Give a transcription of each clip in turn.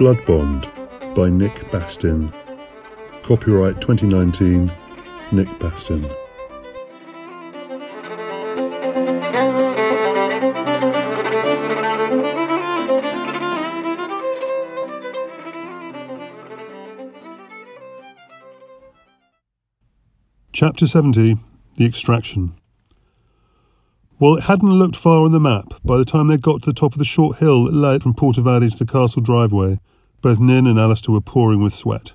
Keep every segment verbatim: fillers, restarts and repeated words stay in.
BloodBond by Nick Bastin. Copyright twenty nineteen, Nick Bastin. Chapter seventy, The Extraction. Well, it hadn't looked far on the map by the time they got to the top of the short hill that led from Porter Valley to the castle driveway. Both Nin and Alasdair were pouring with sweat.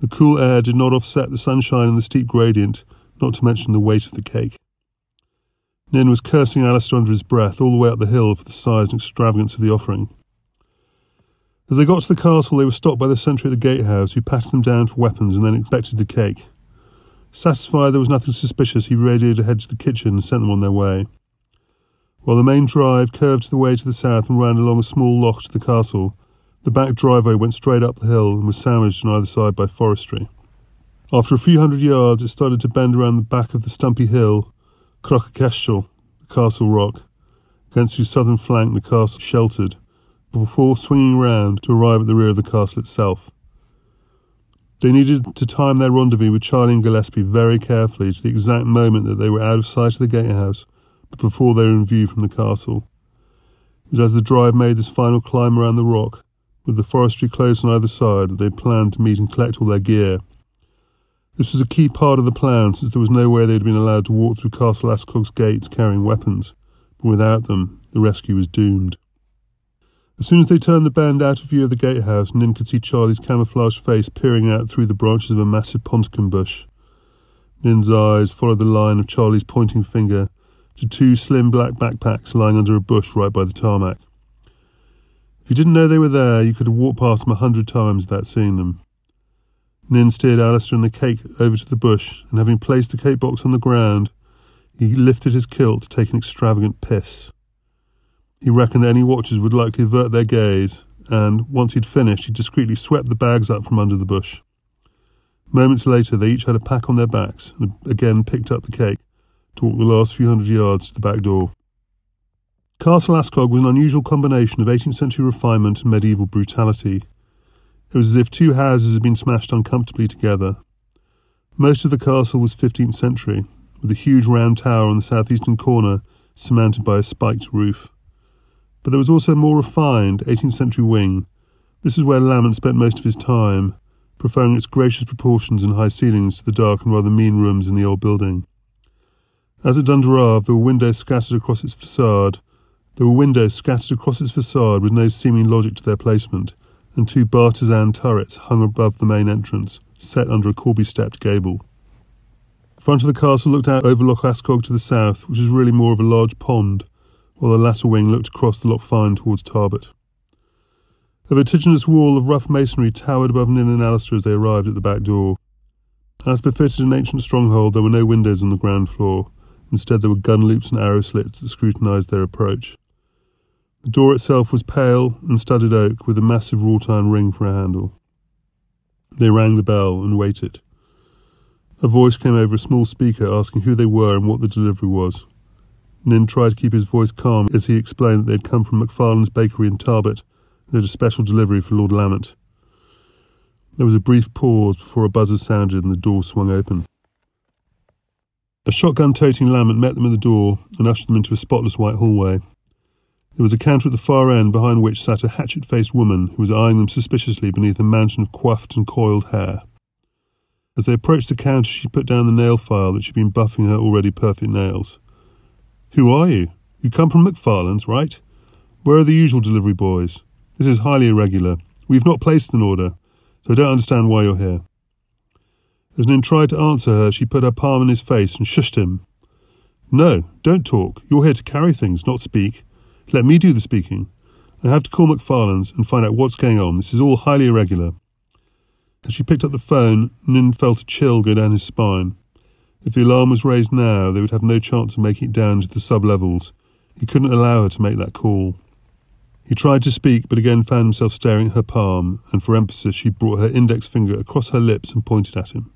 The cool air did not offset the sunshine and the steep gradient, not to mention the weight of the cake. Nin was cursing Alasdair under his breath all the way up the hill for the size and extravagance of the offering. As they got to the castle, they were stopped by the sentry at the gatehouse, who patted them down for weapons and then inspected the cake. Satisfied there was nothing suspicious, he radioed ahead to the kitchen and sent them on their way. While the main drive curved the way to the south and ran along a small loch to the castle, the back driveway went straight up the hill and was sandwiched on either side by forestry. After a few hundred yards, it started to bend around the back of the stumpy hill, Crococestel, the castle rock, against whose southern flank the castle sheltered, before swinging round to arrive at the rear of the castle itself. They needed to time their rendezvous with Charlie and Gillespie very carefully to the exact moment that they were out of sight of the gatehouse, but before they were in view from the castle. It was as the drive made this final climb around the rock, with the forestry close on either side, that they planned to meet and collect all their gear. This was a key part of the plan, since there was no way they had been allowed to walk through Castle Ascog's gates carrying weapons, but without them the rescue was doomed. As soon as they turned the bend out of view of the gatehouse, Nin could see Charlie's camouflaged face peering out through the branches of a massive ponticum bush. Nin's eyes followed the line of Charlie's pointing finger to two slim black backpacks lying under a bush right by the tarmac. If you didn't know they were there, you could have walked past them a hundred times without seeing them. Nin steered Alasdair and the cake over to the bush, and having placed the cake box on the ground, he lifted his kilt to take an extravagant piss. He reckoned that any watchers would likely avert their gaze, and, once he'd finished, he discreetly swept the bags up from under the bush. Moments later, they each had a pack on their backs, and again picked up the cake, to walk the last few hundred yards to the back door. Castle Ascog was an unusual combination of eighteenth century refinement and medieval brutality. It was as if two houses had been smashed uncomfortably together. Most of the castle was fifteenth century, with a huge round tower on the southeastern corner, surmounted by a spiked roof. But there was also a more refined eighteenth century wing. This is where Lamont spent most of his time, preferring its gracious proportions and high ceilings to the dark and rather mean rooms in the old building. As at Dundara, there were windows scattered across its facade. There were windows scattered across its facade with no seeming logic to their placement, and two bartizan turrets hung above the main entrance, set under a corby-stepped gable. The front of the castle looked out over Loch Ascog to the south, which was really more of a large pond, while the latter wing looked across the Loch Fyne towards Tarbert. A vertiginous wall of rough masonry towered above Nin and Alasdair as they arrived at the back door. As befitted an ancient stronghold, there were no windows on the ground floor. Instead, there were gun loops and arrow slits that scrutinised their approach. The door itself was pale and studded oak, with a massive wrought iron ring for a handle. They rang the bell and waited. A voice came over a small speaker asking who they were and what the delivery was. Nin tried to keep his voice calm as he explained that they had come from McFarlane's Bakery in Tarbert and had a special delivery for Lord Lamont. There was a brief pause before a buzzer sounded and the door swung open. A shotgun-toting Lamont met them at the door and ushered them into a spotless white hallway. There was a counter at the far end behind which sat a hatchet-faced woman who was eyeing them suspiciously beneath a mansion of coiffed and coiled hair. As they approached the counter, she put down the nail file that she'd been buffing her already perfect nails. "Who are you? You come from McFarlane's, right? Where are the usual delivery boys? This is highly irregular. We've not placed an order, so I don't understand why you're here." As Nin tried to answer her, she put her palm in his face and shushed him. "No, don't talk. You're here to carry things, not speak. Let me do the speaking. I have to call McFarlane's and find out what's going on. This is all highly irregular." As she picked up the phone, Nin felt a chill go down his spine. If the alarm was raised now, they would have no chance of making it down to the sub-levels. He couldn't allow her to make that call. He tried to speak, but again found himself staring at her palm, and for emphasis she brought her index finger across her lips and pointed at him.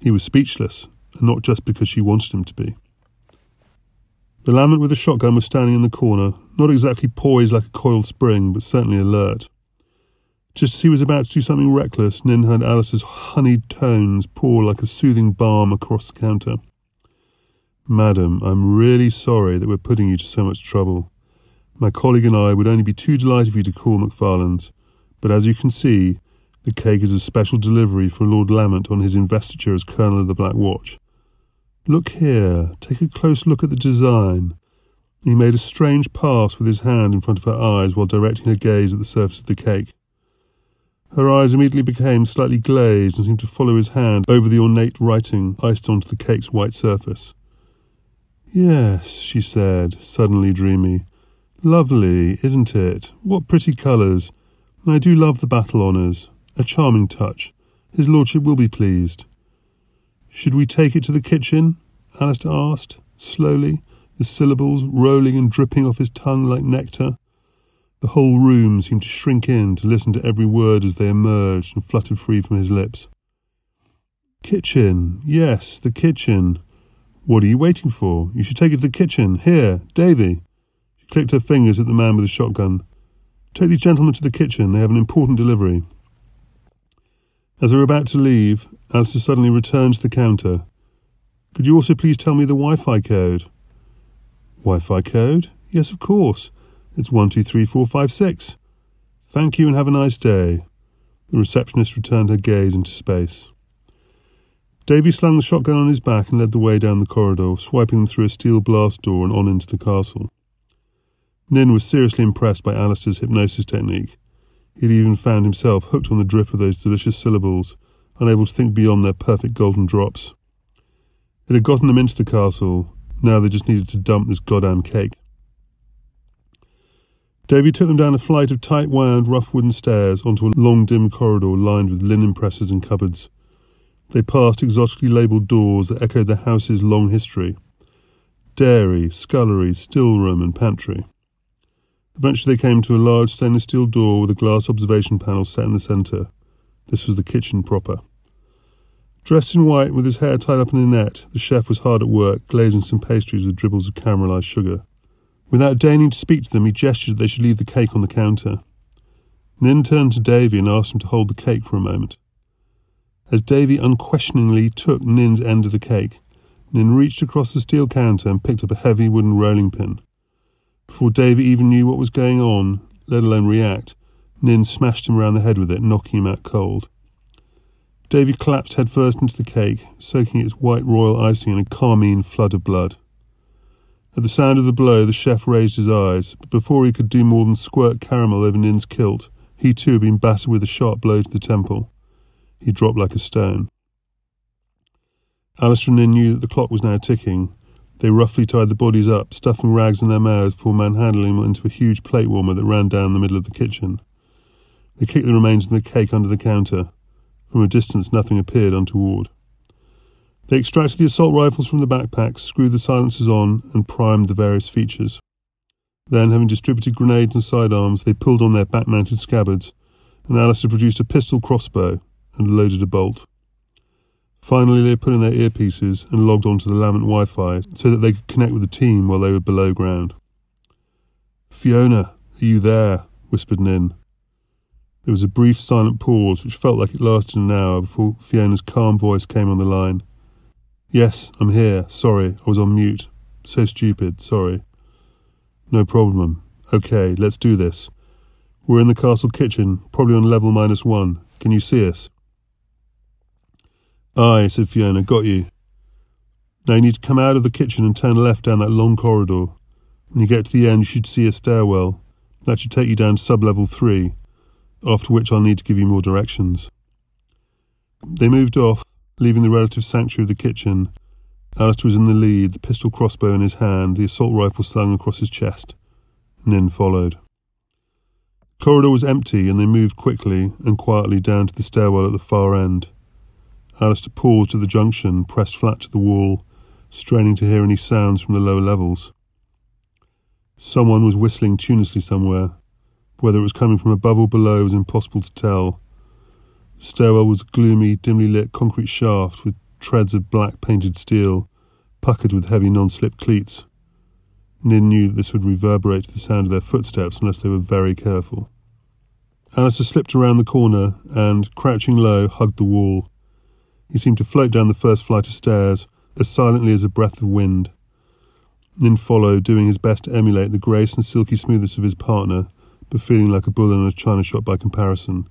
He was speechless, and not just because she wanted him to be. The Lamont with the shotgun was standing in the corner, not exactly poised like a coiled spring, but certainly alert. Just as he was about to do something reckless, Nin heard Alice's honeyed tones pour like a soothing balm across the counter. "Madam, I'm really sorry that we're putting you to so much trouble. My colleague and I would only be too delighted if you to call McFarlane's, but as you can see, the cake is a special delivery for Lord Lamont on his investiture as Colonel of the Black Watch. Look here, take a close look at the design." He made a strange pass with his hand in front of her eyes while directing her gaze at the surface of the cake. Her eyes immediately became slightly glazed and seemed to follow his hand over the ornate writing iced onto the cake's white surface. "Yes," she said, suddenly dreamy. "Lovely, isn't it? What pretty colours. I do love the battle honours. A charming touch. His lordship will be pleased." "Should we take it to the kitchen?" Alasdair asked, slowly, the syllables rolling and dripping off his tongue like nectar. The whole room seemed to shrink in to listen to every word as they emerged and fluttered free from his lips. "Kitchen, yes, the kitchen. What are you waiting for? You should take it to the kitchen. Here, Davy." She clicked her fingers at the man with the shotgun. "Take these gentlemen to the kitchen. They have an important delivery." As they were about to leave, Alistair suddenly returned to the counter. "Could you also please tell me the Wi-Fi code?" "Wi-Fi code? Yes, of course. It's one two three four five six. Thank you and have a nice day." The receptionist returned her gaze into space. Davy slung the shotgun on his back and led the way down the corridor, swiping them through a steel blast door and on into the castle. Nin was seriously impressed by Alistair's hypnosis technique. He had even found himself hooked on the drip of those delicious syllables, unable to think beyond their perfect golden drops. It had gotten them into the castle. Now they just needed to dump this goddamn cake. Davy took them down a flight of tight-wound, rough wooden stairs onto a long, dim corridor lined with linen presses and cupboards. They passed exotically labelled doors that echoed the house's long history. Dairy, scullery, stillroom and pantry. Eventually they came to a large stainless steel door with a glass observation panel set in the centre. This was the kitchen proper. Dressed in white with his hair tied up in a net, the chef was hard at work, glazing some pastries with dribbles of caramelised sugar. Without deigning to speak to them, he gestured that they should leave the cake on the counter. Nin turned to Davy and asked him to hold the cake for a moment. As Davy unquestioningly took Nin's end of the cake, Nin reached across the steel counter and picked up a heavy wooden rolling pin. Before Davy even knew what was going on, let alone react, Nin smashed him around the head with it, knocking him out cold. Davy collapsed headfirst into the cake, soaking its white royal icing in a carmine flood of blood. At the sound of the blow, the chef raised his eyes, but before he could do more than squirt caramel over Nin's kilt, he too had been battered with a sharp blow to the temple. He dropped like a stone. Alistair and Nin knew that the clock was now ticking. They roughly tied the bodies up, stuffing rags in their mouths before manhandling them into a huge plate warmer that ran down the middle of the kitchen. They kicked the remains of the cake under the counter. From a distance, nothing appeared untoward. They extracted the assault rifles from the backpacks, screwed the silencers on, and primed the various features. Then, having distributed grenades and sidearms, they pulled on their back-mounted scabbards, and Alistair produced a pistol crossbow and loaded a bolt. Finally, they put in their earpieces and logged onto the Lamont Wi-Fi so that they could connect with the team while they were below ground. "Fiona, are you there?" whispered Nin. There was a brief silent pause which felt like it lasted an hour before Fiona's calm voice came on the line. "Yes, I'm here. Sorry, I was on mute. So stupid, sorry." "No problem. Okay, let's do this. We're in the castle kitchen, probably on level minus one. Can you see us?" "Aye," said Fiona, "got you. Now you need to come out of the kitchen and turn left down that long corridor. When you get to the end, you should see a stairwell. That should take you down to sub-level three, after which I'll need to give you more directions." They moved off, leaving the relative sanctuary of the kitchen. Alistair was in the lead, the pistol crossbow in his hand, the assault rifle slung across his chest. Nin followed. The corridor was empty and they moved quickly and quietly down to the stairwell at the far end. Alistair paused at the junction, pressed flat to the wall, straining to hear any sounds from the lower levels. Someone was whistling tunelessly somewhere, but whether it was coming from above or below was impossible to tell. The stairwell was a gloomy, dimly lit concrete shaft with treads of black painted steel, puckered with heavy non-slip cleats. Nin knew that this would reverberate to the sound of their footsteps unless they were very careful. Alistair slipped around the corner and, crouching low, hugged the wall. He seemed to float down the first flight of stairs, as silently as a breath of wind. Nin followed, doing his best to emulate the grace and silky smoothness of his partner, but feeling like a bull in a china shop by comparison.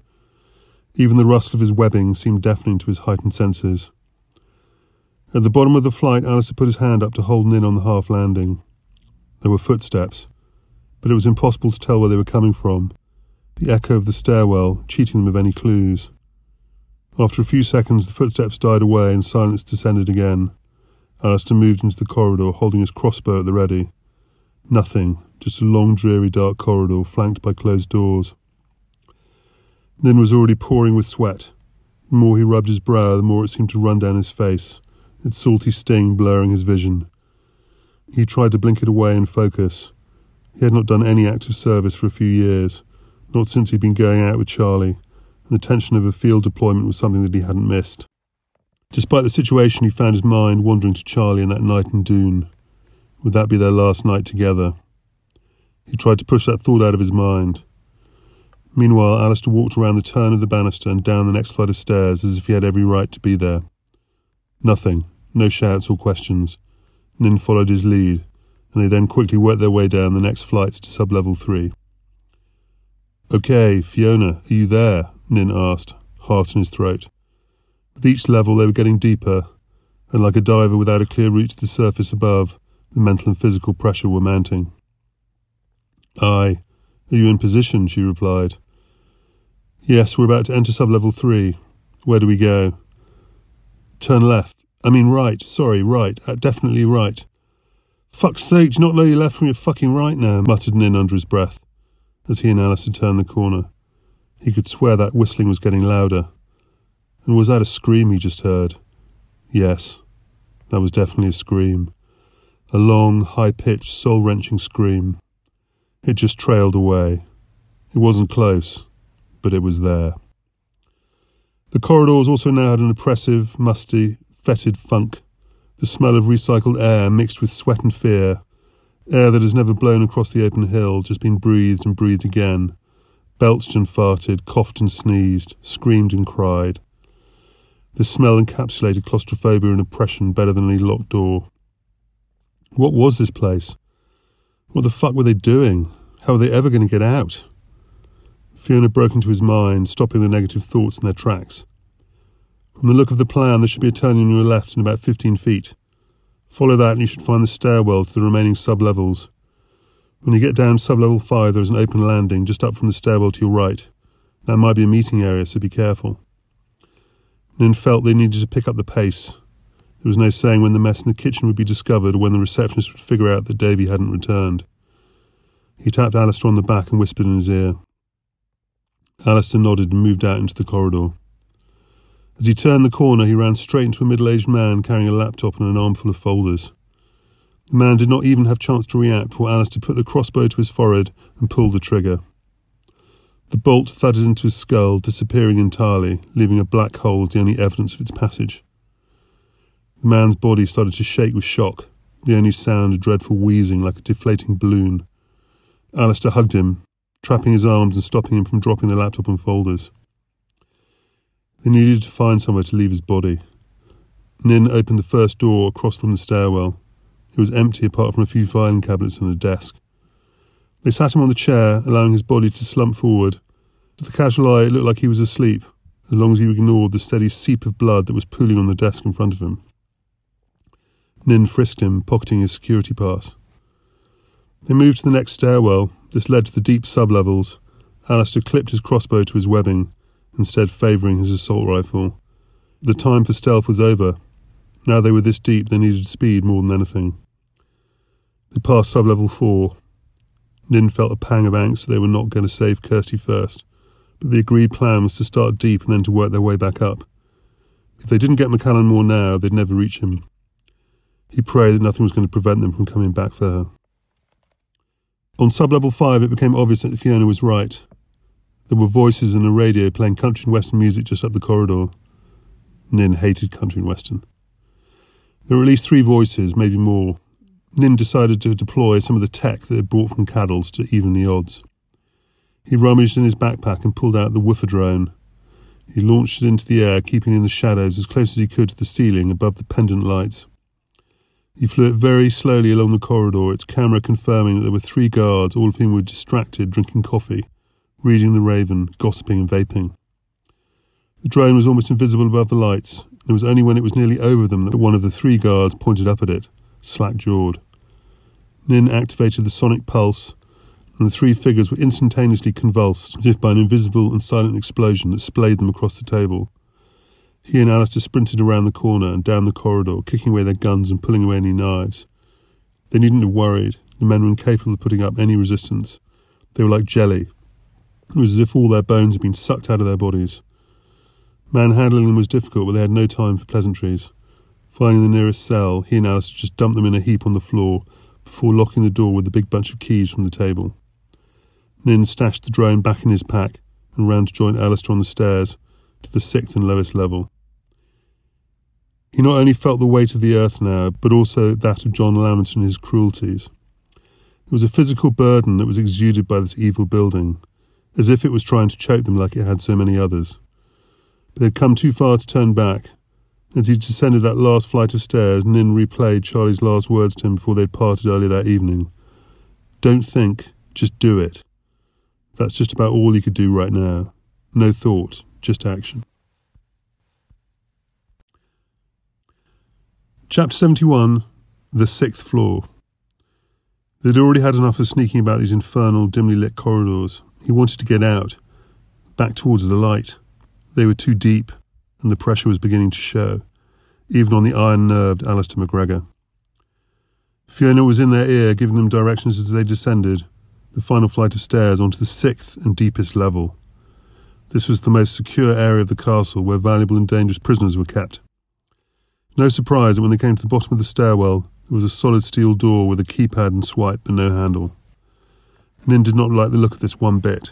Even the rustle of his webbing seemed deafening to his heightened senses. At the bottom of the flight, Alistair put his hand up to hold Nin on the half-landing. There were footsteps, but it was impossible to tell where they were coming from, the echo of the stairwell cheating them of any clues. After a few seconds, the footsteps died away and silence descended again. Alistair moved into the corridor, holding his crossbow at the ready. Nothing, just a long, dreary, dark corridor, flanked by closed doors. Nin was already pouring with sweat. The more he rubbed his brow, the more it seemed to run down his face, its salty sting blurring his vision. He tried to blink it away and focus. He had not done any active service for a few years, not since he'd been going out with Charlie, and the tension of a field deployment was something that he hadn't missed. Despite the situation, he found his mind wandering to Charlie and that night in Doon. Would that be their last night together? He tried to push that thought out of his mind. Meanwhile, Alistair walked around the turn of the banister and down the next flight of stairs as if he had every right to be there. Nothing, no shouts or questions. Nin followed his lead, and they then quickly worked their way down the next flights to sub-level three. "Okay, Fiona, are you there?" Nin asked, heart in his throat. With each level they were getting deeper, and like a diver without a clear route to the surface above, the mental and physical pressure were mounting. "Aye, are you in position?" she replied. "Yes, we're about to enter sub-level three. Where do we go?" "Turn left. I mean right, sorry, right, uh, definitely right." "Fuck's sake, do you not know your left from your fucking right now?" muttered Nin under his breath, as he and Alistair turned the corner. He could swear that whistling was getting louder. And was that a scream he just heard? Yes, that was definitely a scream. A long, high-pitched, soul-wrenching scream. It just trailed away. It wasn't close, but it was there. The corridors also now had an oppressive, musty, fetid funk, the smell of recycled air mixed with sweat and fear, air that has never blown across the open hill, just been breathed and breathed again, belched and farted, coughed and sneezed, screamed and cried. The smell encapsulated claustrophobia and oppression better than any locked door. What was this place? What the fuck were they doing? How were they ever going to get out? Fiona broke into his mind, stopping the negative thoughts in their tracks. From the look of the plan, there should be a turn on your left in about fifteen feet. Follow that and you should find the stairwell to the remaining sub-levels. When you get down to sub-level five, there is an open landing just up from the stairwell to your right. That might be a meeting area, so be careful. Nin felt they needed to pick up the pace. There was no saying when the mess in the kitchen would be discovered or when the receptionist would figure out that Davy hadn't returned. He tapped Alistair on the back and whispered in his ear. Alistair nodded and moved out into the corridor. As he turned the corner, he ran straight into a middle-aged man carrying a laptop and an armful of folders. The man did not even have chance to react before Alistair put the crossbow to his forehead and pulled the trigger. The bolt thudded into his skull, disappearing entirely, leaving a black hole as the only evidence of its passage. The man's body started to shake with shock, the only sound a dreadful wheezing like a deflating balloon. Alistair hugged him, trapping his arms and stopping him from dropping the laptop and folders. They needed to find somewhere to leave his body. Nin opened the first door across from the stairwell. It was empty apart from a few filing cabinets and a desk. They sat him on the chair, allowing his body to slump forward. To the casual eye, it looked like he was asleep, as long as he ignored the steady seep of blood that was pooling on the desk in front of him. Nin frisked him, pocketing his security pass. They moved to the next stairwell. This led to the deep sub-levels. Alistair clipped his crossbow to his webbing, instead favouring his assault rifle. The time for stealth was over. Now they were this deep, they needed speed more than anything. They passed sub-level four. Nin felt a pang of angst that they were not going to save Kirstie first, but the agreed plan was to start deep and then to work their way back up. If they didn't get McCallan Moore now, they'd never reach him. He prayed that nothing was going to prevent them from coming back for her. On sub-level five, it became obvious that Fiona was right. There were voices and a radio playing country and western music just up the corridor. Nin hated country and western. There were at least three voices, maybe more. Nin decided to deploy some of the tech that it brought from Caddles to even the odds. He rummaged in his backpack and pulled out the woofer drone. He launched it into the air, keeping in the shadows as close as he could to the ceiling above the pendant lights. He flew it very slowly along the corridor, its camera confirming that there were three guards, all of whom were distracted, drinking coffee, reading the Raven, gossiping and vaping. The drone was almost invisible above the lights, and it was only when it was nearly over them that one of the three guards pointed up at it, slack-jawed. Nin activated the sonic pulse, and the three figures were instantaneously convulsed, as if by an invisible and silent explosion that splayed them across the table. He and Alasdair sprinted around the corner and down the corridor, kicking away their guns and pulling away any knives. They needn't have worried. The men were incapable of putting up any resistance. They were like jelly. It was as if all their bones had been sucked out of their bodies. Manhandling them was difficult, but they had no time for pleasantries. Finding the nearest cell, he and Alasdair just dumped them in a heap on the floor before locking the door with a big bunch of keys from the table. Nin stashed the drone back in his pack and ran to join Alasdair on the stairs to the sixth and lowest level. He not only felt the weight of the earth now, but also that of John Lamont and his cruelties. It was a physical burden that was exuded by this evil building, as if it was trying to choke them like it had so many others. But they had come too far to turn back. As he descended that last flight of stairs, Nin replayed Charlie's last words to him before they'd parted earlier that evening. Don't think, just do it. That's just about all he could do right now. No thought, just action. Chapter seventy-one, The Sixth Floor. They'd already had enough of sneaking about these infernal, dimly lit corridors. He wanted to get out, back towards the light. They were too deep, and the pressure was beginning to show, even on the iron-nerved Alasdair MacGregor. Fiona was in their ear, giving them directions as they descended the final flight of stairs onto the sixth and deepest level. This was the most secure area of the castle where valuable and dangerous prisoners were kept. No surprise that when they came to the bottom of the stairwell, it was a solid steel door with a keypad and swipe but no handle. Nin did not like the look of this one bit.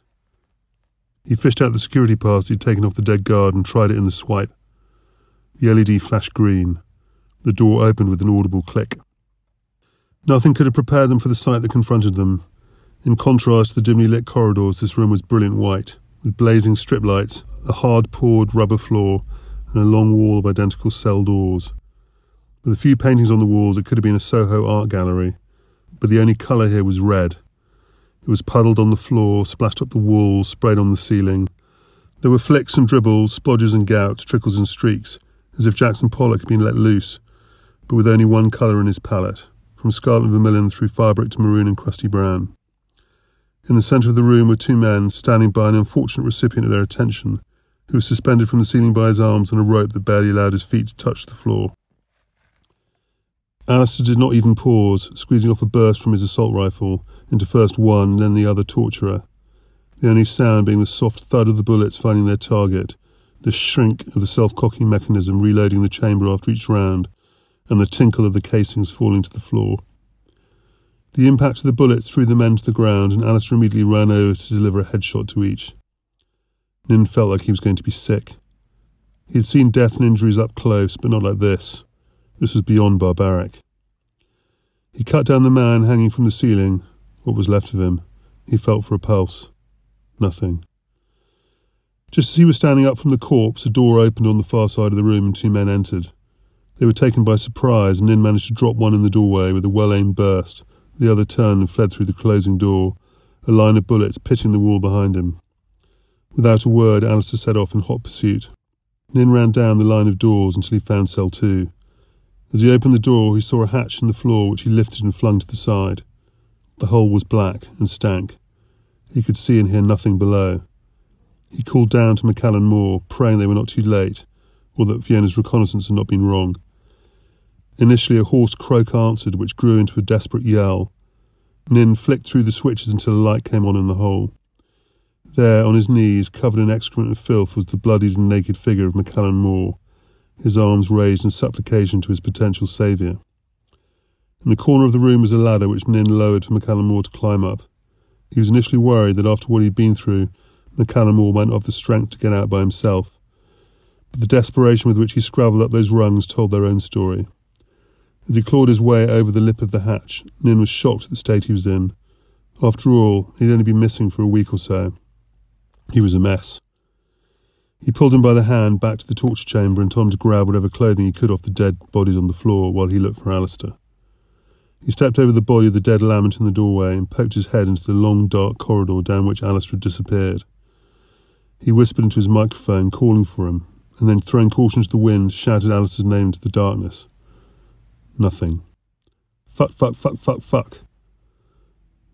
He fished out the security pass he'd taken off the dead guard and tried it in the swipe. The L E D flashed green. The door opened with an audible click. Nothing could have prepared them for the sight that confronted them. In contrast to the dimly lit corridors, this room was brilliant white, with blazing strip lights, a hard-poured rubber floor, and a long wall of identical cell doors. With a few paintings on the walls, it could have been a Soho art gallery, but the only colour here was red. It was puddled on the floor, splashed up the walls, sprayed on the ceiling. There were flicks and dribbles, splodges and gouts, trickles and streaks, as if Jackson Pollock had been let loose, but with only one colour in his palette, from scarlet and vermilion through firebrick to maroon and crusty brown. In the centre of the room were two men, standing by an unfortunate recipient of their attention, who was suspended from the ceiling by his arms on a rope that barely allowed his feet to touch the floor. Alasdair did not even pause, squeezing off a burst from his assault rifle into first one, then the other torturer, the only sound being the soft thud of the bullets finding their target, the shrink of the self-cocking mechanism reloading the chamber after each round, and the tinkle of the casings falling to the floor. The impact of the bullets threw the men to the ground, and Alasdair immediately ran over to deliver a headshot to each. Nin felt like he was going to be sick. He had seen death and injuries up close, but not like this. This was beyond barbaric. He cut down the man hanging from the ceiling. What was left of him? He felt for a pulse. Nothing. Just as he was standing up from the corpse, a door opened on the far side of the room and two men entered. They were taken by surprise, and Nin managed to drop one in the doorway with a well-aimed burst. The other turned and fled through the closing door, a line of bullets pitching the wall behind him. Without a word, Alasdair set off in hot pursuit. Nin ran down the line of doors until he found cell two. As he opened the door, he saw a hatch in the floor which he lifted and flung to the side. The hole was black and stank. He could see and hear nothing below. He called down to MacCallan Moore, praying they were not too late, or that Fiona's reconnaissance had not been wrong. Initially a hoarse croak answered, which grew into a desperate yell. Nin flicked through the switches until a light came on in the hole. There, on his knees, covered in excrement and filth, was the bloodied and naked figure of MacCallan Moore, his arms raised in supplication to his potential saviour. In the corner of the room was a ladder which Nin lowered for MacCallan Moore to climb up. He was initially worried that after what he'd been through, MacCallan Moore might not have the strength to get out by himself. But the desperation with which he scrabbled up those rungs told their own story. As he clawed his way over the lip of the hatch, Nin was shocked at the state he was in. After all, he'd only been missing for a week or so. He was a mess. He pulled him by the hand back to the torture chamber and told him to grab whatever clothing he could off the dead bodies on the floor while he looked for Alasdair. He stepped over the body of the dead Lamont in the doorway and poked his head into the long dark corridor down which Alasdair had disappeared. He whispered into his microphone, calling for him, and then, throwing caution to the wind, shouted Alistair's name into the darkness. Nothing. Fuck, fuck, fuck, fuck, fuck.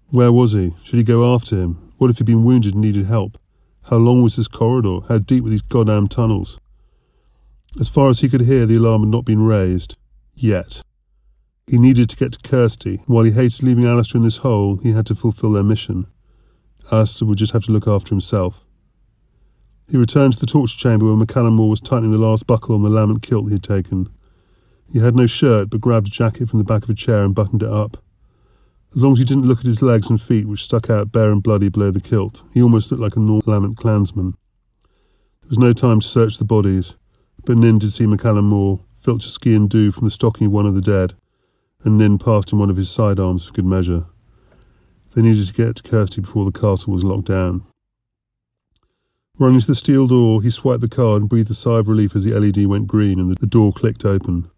Where was he? Should he go after him? What if he'd been wounded and needed help? How long was this corridor? How deep were these goddamn tunnels? As far as he could hear, the alarm had not been raised. Yet. He needed to get to Kirstie, and while he hated leaving Alasdair in this hole, he had to fulfil their mission. Alasdair would just have to look after himself. He returned to the torture chamber where McCallamore was tightening the last buckle on the Lamont kilt he had taken. He had no shirt, but grabbed a jacket from the back of a chair and buttoned it up. As long as he didn't look at his legs and feet, which stuck out bare and bloody below the kilt, he almost looked like a North Lamont clansman. There was no time to search the bodies, but Nin did see McCallamore, filched a ski and do from the stocking of one of the dead, and Nin passed him one of his sidearms for good measure. They needed to get to Kirstie before the castle was locked down. Running to the steel door, he swiped the card and breathed a sigh of relief as the L E D went green and the door clicked open.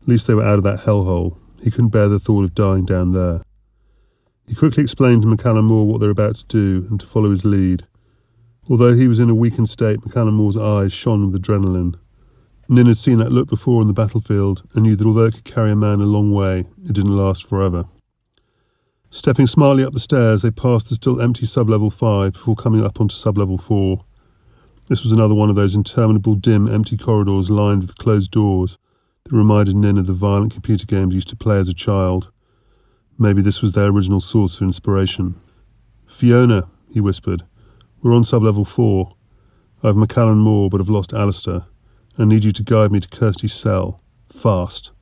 At least they were out of that hellhole. He couldn't bear the thought of dying down there. He quickly explained to McCallamore what they were about to do and to follow his lead. Although he was in a weakened state, McCallamore's eyes shone with adrenaline. Nin had seen that look before on the battlefield and knew that although it could carry a man a long way, it didn't last forever. Stepping smartly up the stairs, they passed the still empty sub-level five before coming up onto sub-level four. This was another one of those interminable, dim, empty corridors lined with closed doors that reminded Nin of the violent computer games he used to play as a child. Maybe this was their original source of inspiration. "Fiona," he whispered, "we're on sub-level four. I've McCallamore, but I've lost Alasdair. I need you to guide me to Kirstie's cell. Fast."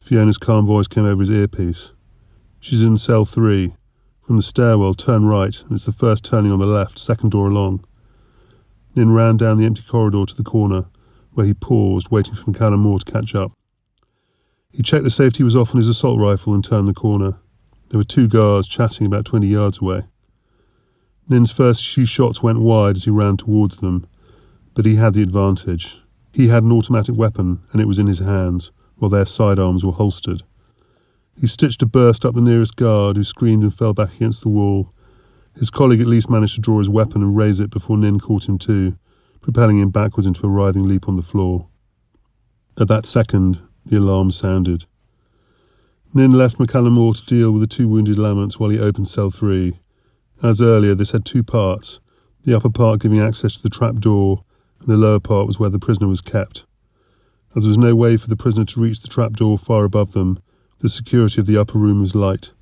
Fiona's calm voice came over his earpiece. "She's in cell three. From the stairwell, turn right, and it's the first turning on the left, second door along." Nin ran down the empty corridor to the corner, where he paused, waiting for McCallamore to catch up. He checked the safety was off on his assault rifle and turned the corner. There were two guards chatting about twenty yards away. Nin's first few shots went wide as he ran towards them, but he had the advantage. He had an automatic weapon, and it was in his hands, while their sidearms were holstered. He stitched a burst up the nearest guard, who screamed and fell back against the wall. His colleague at least managed to draw his weapon and raise it before Nin caught him too, propelling him backwards into a writhing leap on the floor. At that second, the alarm sounded. Nin left McCallamore to deal with the two wounded Lamonts while he opened cell three. As earlier, this had two parts, the upper part giving access to the trap door, and the lower part was where the prisoner was kept. As there was no way for the prisoner to reach the trap door far above them, the security of the upper room was light.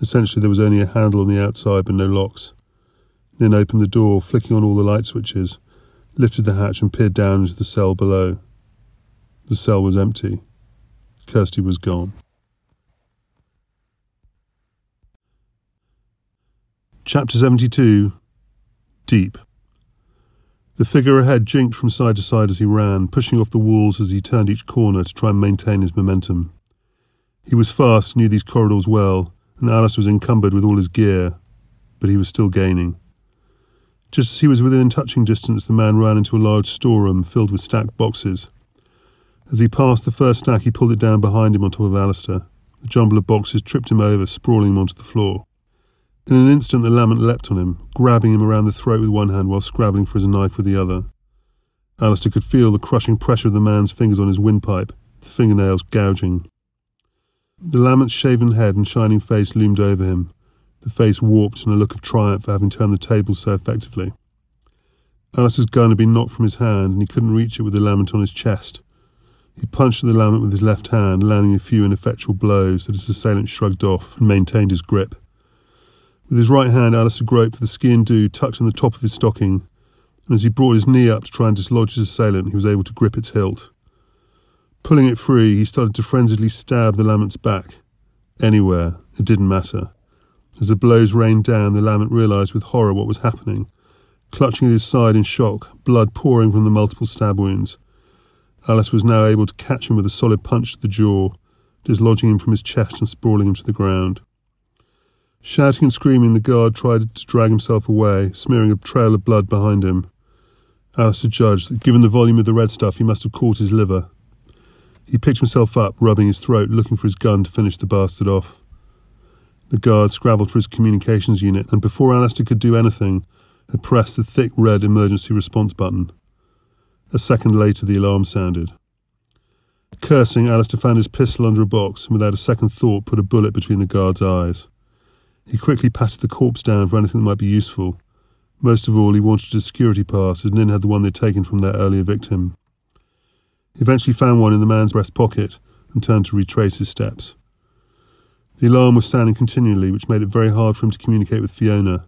Essentially, there was only a handle on the outside, but no locks. Nin opened the door, flicking on all the light switches, lifted the hatch and peered down into the cell below. The cell was empty. Kirstie was gone. Chapter seventy-two. Deep. The figure ahead jinked from side to side as he ran, pushing off the walls as he turned each corner to try and maintain his momentum. He was fast, knew these corridors well, and Alasdair was encumbered with all his gear, but he was still gaining. Just as he was within touching distance, the man ran into a large storeroom filled with stacked boxes. As he passed the first stack, he pulled it down behind him on top of Alasdair. The jumble of boxes tripped him over, sprawling him onto the floor. In an instant, the Lamont leapt on him, grabbing him around the throat with one hand while scrabbling for his knife with the other. Alasdair could feel the crushing pressure of the man's fingers on his windpipe, the fingernails gouging. The Lamont's shaven head and shining face loomed over him, the face warped in a look of triumph for having turned the tables so effectively. Alasdair's gun had been knocked from his hand, and he couldn't reach it with the Lamont on his chest. He punched at the Lamont with his left hand, landing a few ineffectual blows that his assailant shrugged off and maintained his grip. With his right hand, Alasdair groped for the ski and do tucked on the top of his stocking, and as he brought his knee up to try and dislodge his assailant, he was able to grip its hilt. Pulling it free, he started to frenziedly stab the Lamont's back. Anywhere, it didn't matter. As the blows rained down, the Lamont realised with horror what was happening, clutching at his side in shock, blood pouring from the multiple stab wounds. Alasdair was now able to catch him with a solid punch to the jaw, dislodging him from his chest and sprawling him to the ground. Shouting and screaming, the guard tried to drag himself away, smearing a trail of blood behind him. Alistair judged that given the volume of the red stuff, he must have caught his liver. He picked himself up, rubbing his throat, looking for his gun to finish the bastard off. The guard scrabbled for his communications unit, and before Alistair could do anything, had pressed the thick red emergency response button. A second later, the alarm sounded. Cursing, Alistair found his pistol under a box and without a second thought put a bullet between the guard's eyes. He quickly patted the corpse down for anything that might be useful. Most of all, he wanted a security pass, as Nin had the one they'd taken from their earlier victim. He eventually found one in the man's breast pocket and turned to retrace his steps. The alarm was sounding continually, which made it very hard for him to communicate with Fiona.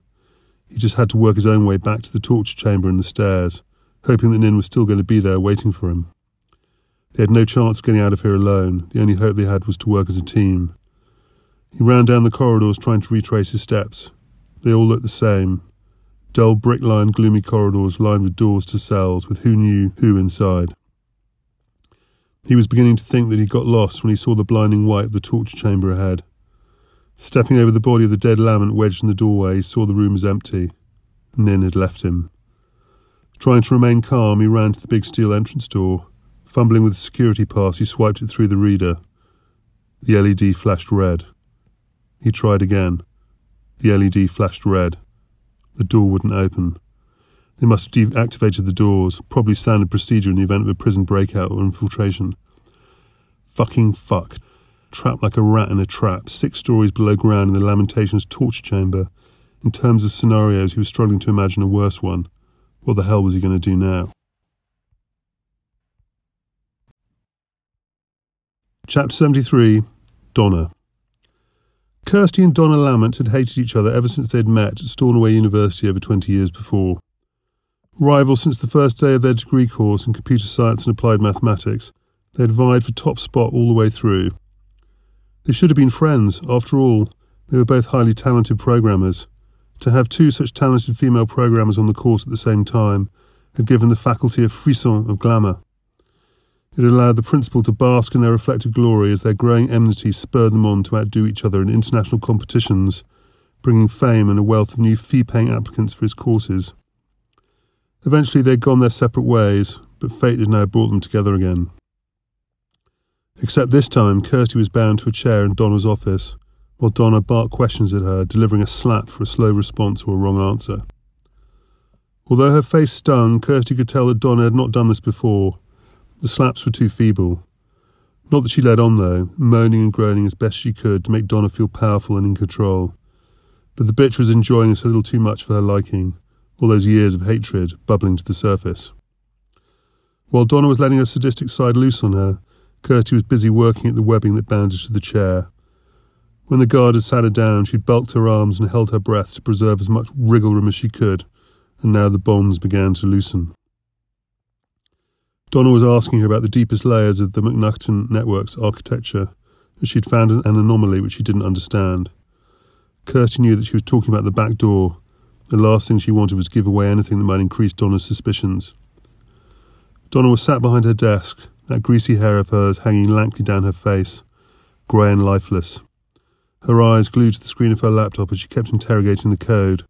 He just had to work his own way back to the torture chamber and the stairs, hoping that Nin was still going to be there waiting for him. They had no chance of getting out of here alone. The only hope they had was to work as a team. He ran down the corridors, trying to retrace his steps. They all looked the same. Dull, brick-lined, gloomy corridors lined with doors to cells, with who knew who inside. He was beginning to think that he got lost when he saw the blinding white of the torture chamber ahead. Stepping over the body of the dead Lamont wedged in the doorway, he saw the room was empty. Nin had left him. Trying to remain calm, he ran to the big steel entrance door. Fumbling with the security pass, he swiped it through the reader. The L E D flashed red. He tried again. The L E D flashed red. The door wouldn't open. They must have deactivated the doors, probably standard procedure in the event of a prison breakout or infiltration. Fucking fuck. Trapped like a rat in a trap, six stories below ground in the Lamentations torture chamber. In terms of scenarios, he was struggling to imagine a worse one. What the hell was he going to do now? Chapter seventy-three. Donna. Kirstie and Donna Lamont had hated each other ever since they had met at Stornoway University over twenty years before. Rivals since the first day of their degree course in computer science and applied mathematics, they had vied for top spot all the way through. They should have been friends. After all, they were both highly talented programmers. To have two such talented female programmers on the course at the same time had given the faculty a frisson of glamour. It allowed the principal to bask in their reflected glory as their growing enmity spurred them on to outdo each other in international competitions, bringing fame and a wealth of new fee-paying applicants for his courses. Eventually they had gone their separate ways, but fate had now brought them together again. Except this time, Kirstie was bound to a chair in Donna's office, while Donna barked questions at her, delivering a slap for a slow response or a wrong answer. Although her face stung, Kirstie could tell that Donna had not done this before. The slaps were too feeble. Not that she led on, though, moaning and groaning as best she could to make Donna feel powerful and in control. But the bitch was enjoying this a little too much for her liking, all those years of hatred bubbling to the surface. While Donna was letting her sadistic side loose on her, Kirstie was busy working at the webbing that bound her to the chair. When the guard had sat her down, she bulked her arms and held her breath to preserve as much wriggle room as she could, and now the bonds began to loosen. Donna was asking her about the deepest layers of the McNaughton network's architecture, as she'd found an anomaly which she didn't understand. Kirstie knew that she was talking about the back door. The last thing she wanted was to give away anything that might increase Donna's suspicions. Donna was sat behind her desk, that greasy hair of hers hanging lankly down her face, grey and lifeless. Her eyes glued to the screen of her laptop as she kept interrogating the code,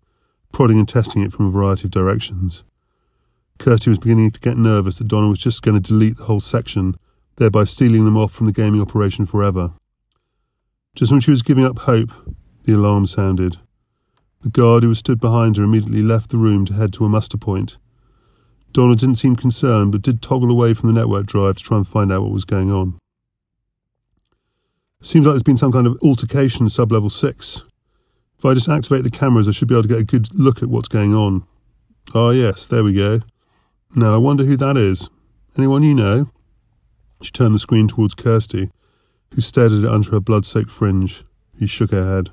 prodding and testing it from a variety of directions. Kirstie was beginning to get nervous that Donna was just going to delete the whole section, thereby stealing them off from the gaming operation forever. Just when she was giving up hope, the alarm sounded. The guard who stood behind her immediately left the room to head to a muster point. Donna didn't seem concerned, but did toggle away from the network drive to try and find out what was going on. Seems like there's been some kind of altercation sub-level six. If I just activate the cameras, I should be able to get a good look at what's going on. Ah, yes, there we go. Now, I wonder who that is. Anyone you know? She turned the screen towards Kirstie, who stared at it under her blood-soaked fringe. He shook her head.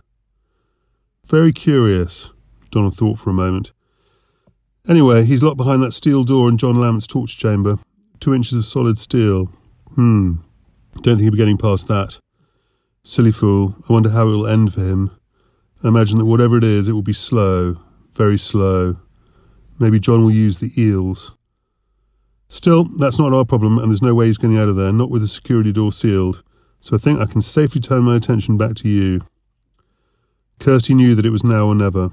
Very curious, Donna thought for a moment. Anyway, he's locked behind that steel door in John Lamont's torture chamber. Two inches of solid steel. Hmm. Don't think he'll be getting past that. Silly fool. I wonder how it'll end for him. I imagine that whatever it is, it will be slow. Very slow. Maybe John will use the eels. Still, that's not our problem, and there's no way he's getting out of there, not with the security door sealed, so I think I can safely turn my attention back to you. Kirstie knew that it was now or never.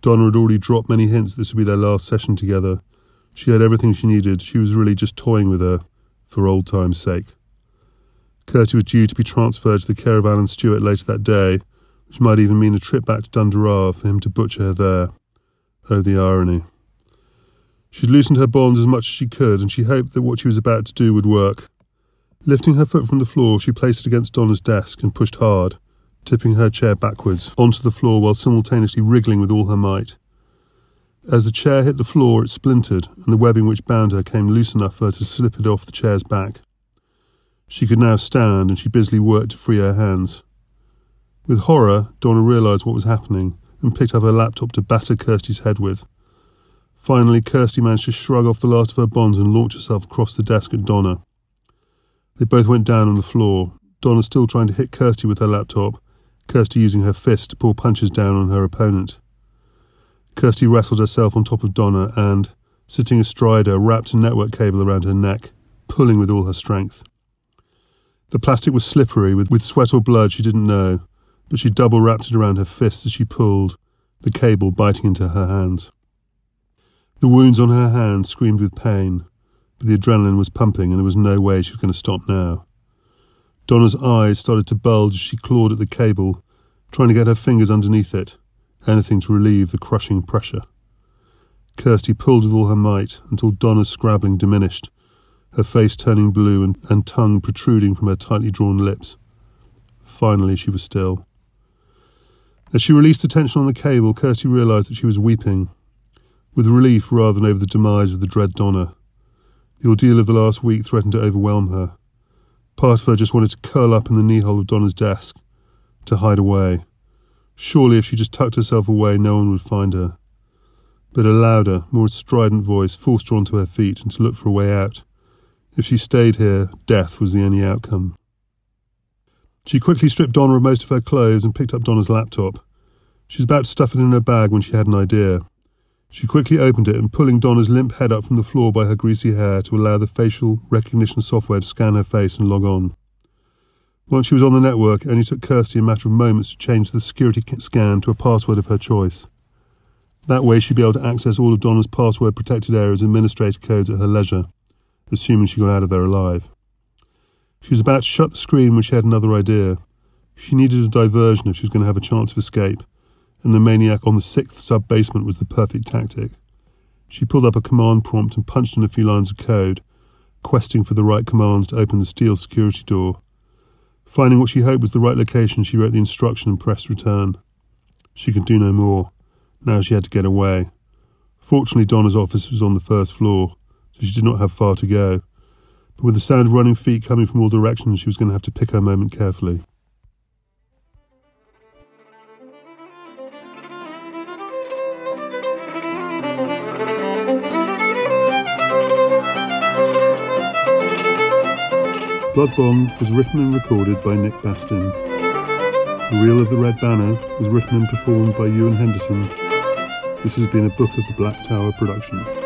Donna had already dropped many hints this would be their last session together. She had everything she needed. She was really just toying with her, for old time's sake. Kirstie was due to be transferred to the care of Alan Stewart later that day, which might even mean a trip back to Dundara for him to butcher her there. Oh, the irony. She'd loosened her bonds as much as she could, and she hoped that what she was about to do would work. Lifting her foot from the floor, she placed it against Donna's desk and pushed hard, tipping her chair backwards onto the floor while simultaneously wriggling with all her might. As the chair hit the floor, it splintered, and the webbing which bound her came loose enough for her to slip it off the chair's back. She could now stand, and she busily worked to free her hands. With horror, Donna realised what was happening and picked up her laptop to batter Kirstie's head with. Finally, Kirstie managed to shrug off the last of her bonds and launch herself across the desk at Donna. They both went down on the floor, Donna still trying to hit Kirstie with her laptop, Kirstie using her fist to pull punches down on her opponent. Kirstie wrestled herself on top of Donna and, sitting astride her, wrapped a network cable around her neck, pulling with all her strength. The plastic was slippery, with, with sweat or blood she didn't know, but she double-wrapped it around her fist as she pulled, the cable biting into her hands. The wounds on her hands screamed with pain, but the adrenaline was pumping and there was no way she was going to stop now. Donna's eyes started to bulge as she clawed at the cable, trying to get her fingers underneath it, anything to relieve the crushing pressure. Kirstie pulled with all her might until Donna's scrabbling diminished, her face turning blue and, and tongue protruding from her tightly drawn lips. Finally she was still. As she released the tension on the cable, Kirstie realised that she was weeping, with relief rather than over the demise of the dread Donna. The ordeal of the last week threatened to overwhelm her. Part of her just wanted to curl up in the knee-hole of Donna's desk, to hide away. Surely if she just tucked herself away, no one would find her. But a louder, more strident voice forced her onto her feet and to look for a way out. If she stayed here, death was the only outcome. She quickly stripped Donna of most of her clothes and picked up Donna's laptop. She was about to stuff it in her bag when she had an idea. She quickly opened it and, pulling Donna's limp head up from the floor by her greasy hair to allow the facial recognition software to scan her face and log on. Once she was on the network, it only took Kirstie a matter of moments to change the security scan to a password of her choice. That way she'd be able to access all of Donna's password-protected areas and administrator codes at her leisure, assuming she got out of there alive. She was about to shut the screen when she had another idea. She needed a diversion if she was going to have a chance of escape, and the maniac on the sixth sub-basement was the perfect tactic. She pulled up a command prompt and punched in a few lines of code, questing for the right commands to open the steel security door. Finding what she hoped was the right location, she wrote the instruction and pressed return. She could do no more. Now she had to get away. Fortunately, Donna's office was on the first floor, so she did not have far to go. But with the sound of running feet coming from all directions, she was going to have to pick her moment carefully. BloodBond was written and recorded by Nick Bastin. The Reel of the Red Banner was written and performed by Ewan Henderson. This has been a Book of the Black Tower production.